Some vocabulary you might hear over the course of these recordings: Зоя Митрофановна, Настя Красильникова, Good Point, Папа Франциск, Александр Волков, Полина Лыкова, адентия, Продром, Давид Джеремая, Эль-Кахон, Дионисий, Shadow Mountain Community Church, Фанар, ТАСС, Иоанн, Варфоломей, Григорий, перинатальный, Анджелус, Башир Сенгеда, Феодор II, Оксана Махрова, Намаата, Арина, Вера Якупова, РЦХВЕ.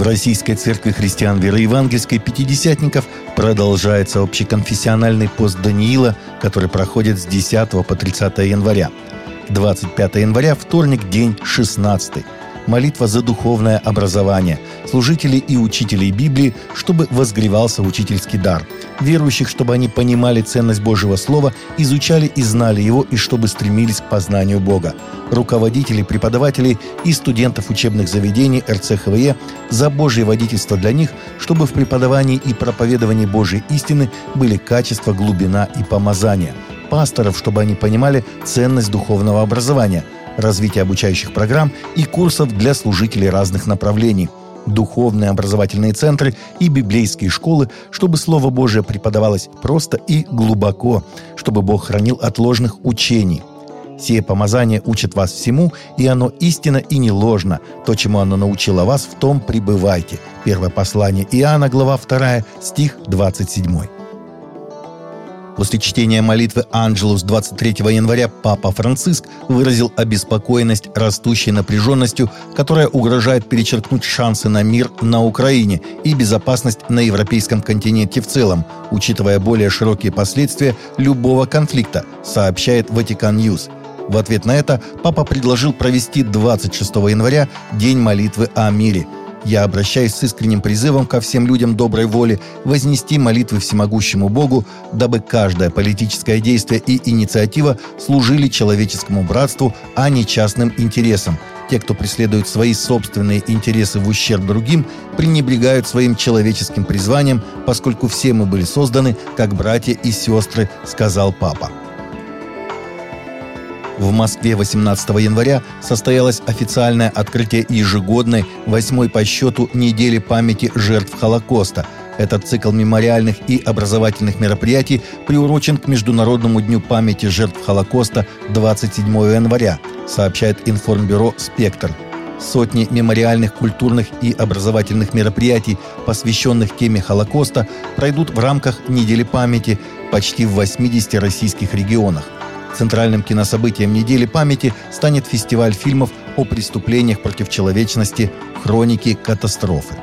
в Российской Церкви Христиан Веры Евангельской пятидесятников продолжается общеконфессиональный пост Даниила, который проходит с 10 по 30 января. 25 января, вторник, день 16. Молитва за духовное образование служителей и учителей Библии, чтобы возгревался учительский дар. Верующих, чтобы они понимали ценность Божьего Слова, изучали и знали его, и чтобы стремились к познанию Бога. Руководителей, преподавателей и студентов учебных заведений РЦХВЕ за Божье водительство для них, чтобы в преподавании и проповедовании Божьей истины были качество, глубина и помазание. Пасторов, чтобы они понимали ценность духовного образования, развитие обучающих программ и курсов для служителей разных направлений, духовные образовательные центры и библейские школы, чтобы Слово Божие преподавалось просто и глубоко, чтобы Бог хранил от ложных учений. «Сие помазание учит вас всему, и оно истинно и не ложно. То, чему оно научило вас, в том пребывайте». Первое послание Иоанна, глава 2, стих 27. После чтения молитвы «Анджелус» 23 января Папа Франциск выразил обеспокоенность растущей напряженностью, которая угрожает перечеркнуть шансы на мир на Украине и безопасность на европейском континенте в целом, учитывая более широкие последствия любого конфликта, сообщает Vatican News. В ответ на это Папа предложил провести 26 января День молитвы о мире. «Я обращаюсь с искренним призывом ко всем людям доброй воли вознести молитвы всемогущему Богу, дабы каждое политическое действие и инициатива служили человеческому братству, а не частным интересам. Те, кто преследует свои собственные интересы в ущерб другим, пренебрегают своим человеческим призванием, поскольку все мы были созданы как братья и сестры», — сказал Папа. В Москве 18 января состоялось официальное открытие ежегодной, 8-й по счету, недели памяти жертв Холокоста. Этот цикл мемориальных и образовательных мероприятий приурочен к Международному дню памяти жертв Холокоста 27 января, сообщает информбюро «Спектр». Сотни мемориальных, культурных и образовательных мероприятий, посвященных теме Холокоста, пройдут в рамках недели памяти почти в 80 российских регионах. Центральным кинособытием недели памяти станет фестиваль фильмов о преступлениях против человечности «Хроники катастрофы».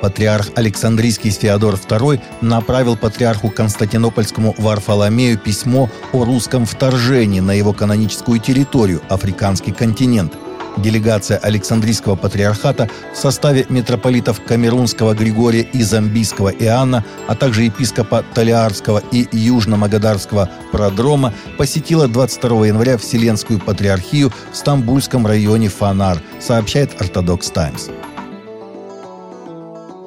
Патриарх Александрийский Феодор II направил патриарху Константинопольскому Варфоломею письмо о русском вторжении на его каноническую территорию, африканский континент. Делегация Александрийского патриархата в составе митрополитов Камерунского Григория и Замбийского Иоанна, а также епископа Талиарского и Южно-Магадарского Продрома посетила 22 января Вселенскую патриархию в стамбульском районе Фанар, сообщает Orthodox Times.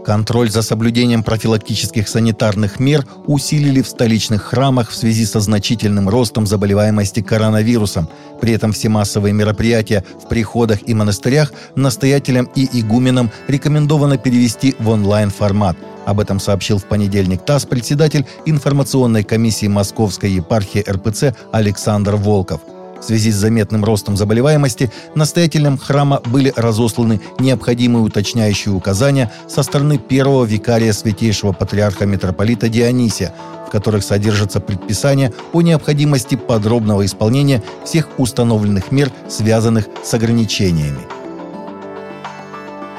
Контроль за соблюдением профилактических санитарных мер усилили в столичных храмах в связи со значительным ростом заболеваемости коронавирусом. При этом все массовые мероприятия в приходах и монастырях настоятелям и игуменам рекомендовано перевести в онлайн-формат. Об этом сообщил в понедельник ТАСС председатель информационной комиссии Московской епархии РПЦ Александр Волков. В связи с заметным ростом заболеваемости настоятелям храма были разосланы необходимые уточняющие указания со стороны первого викария Святейшего Патриарха митрополита Дионисия, в которых содержатся предписания о необходимости подробного исполнения всех установленных мер, связанных с ограничениями.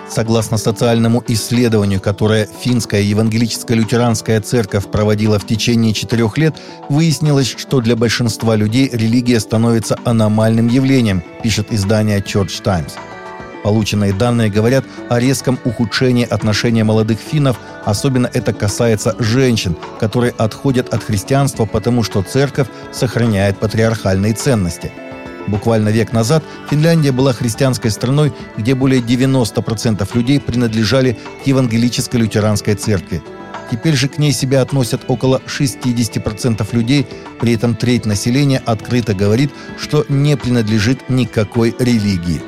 Согласно социальному исследованию, которое финская евангелическая лютеранская церковь проводила в течение 4 лет, выяснилось, что для большинства людей религия становится аномальным явлением, пишет издание Church Times. Полученные данные говорят о резком ухудшении отношения молодых финнов, особенно это касается женщин, которые отходят от христианства, потому что церковь сохраняет патриархальные ценности. Буквально век назад Финляндия была христианской страной, где более 90% людей принадлежали к евангелической лютеранской церкви. Теперь же к ней себя относят около 60% людей, при этом треть населения открыто говорит, что не принадлежит никакой религии.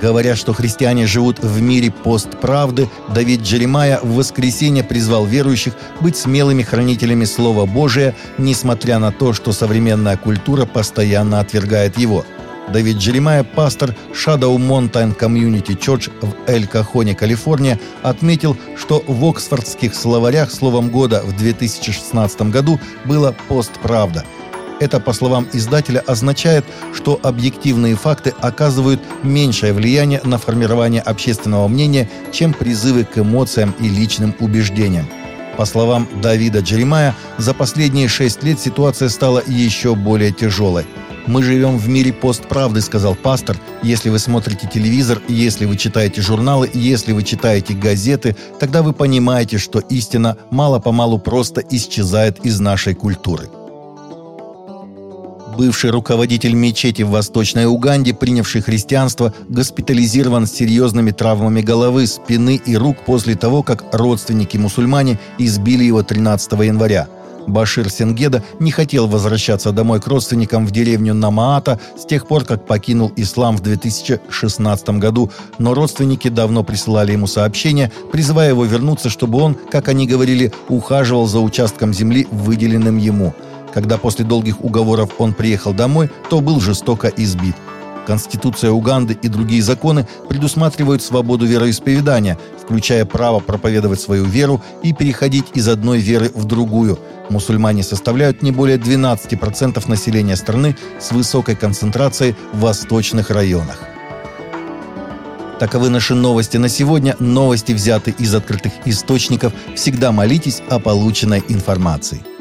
Говоря, что христиане живут в мире постправды, Давид Джеремая в воскресенье призвал верующих быть смелыми хранителями Слова Божия, несмотря на то, что современная культура постоянно отвергает его. Давид Джеремая, пастор Shadow Mountain Community Church в Эль-Кахоне, Калифорния, отметил, что в оксфордских словарях словом года в 2016 году было «постправда». Это, по словам издателя, означает, что объективные факты оказывают меньшее влияние на формирование общественного мнения, чем призывы к эмоциям и личным убеждениям. По словам Давида Джеремая, за последние 6 лет ситуация стала еще более тяжелой. «Мы живем в мире постправды», — сказал пастор. «Если вы смотрите телевизор, если вы читаете журналы, если вы читаете газеты, тогда вы понимаете, что истина мало-помалу просто исчезает из нашей культуры». Бывший руководитель мечети в Восточной Уганде, принявший христианство, госпитализирован с серьезными травмами головы, спины и рук после того, как родственники-мусульмане избили его 13 января. Башир Сенгеда не хотел возвращаться домой к родственникам в деревню Намаата с тех пор, как покинул ислам в 2016 году, но родственники давно присылали ему сообщение, призывая его вернуться, чтобы он, как они говорили, ухаживал за участком земли, выделенным ему. Когда после долгих уговоров он приехал домой, то был жестоко избит. Конституция Уганды и другие законы предусматривают свободу вероисповедания, включая право проповедовать свою веру и переходить из одной веры в другую. Мусульмане составляют не более 12% населения страны с высокой концентрацией в восточных районах. Таковы наши новости на сегодня. Новости взяты из открытых источников. Всегда молитесь о полученной информации.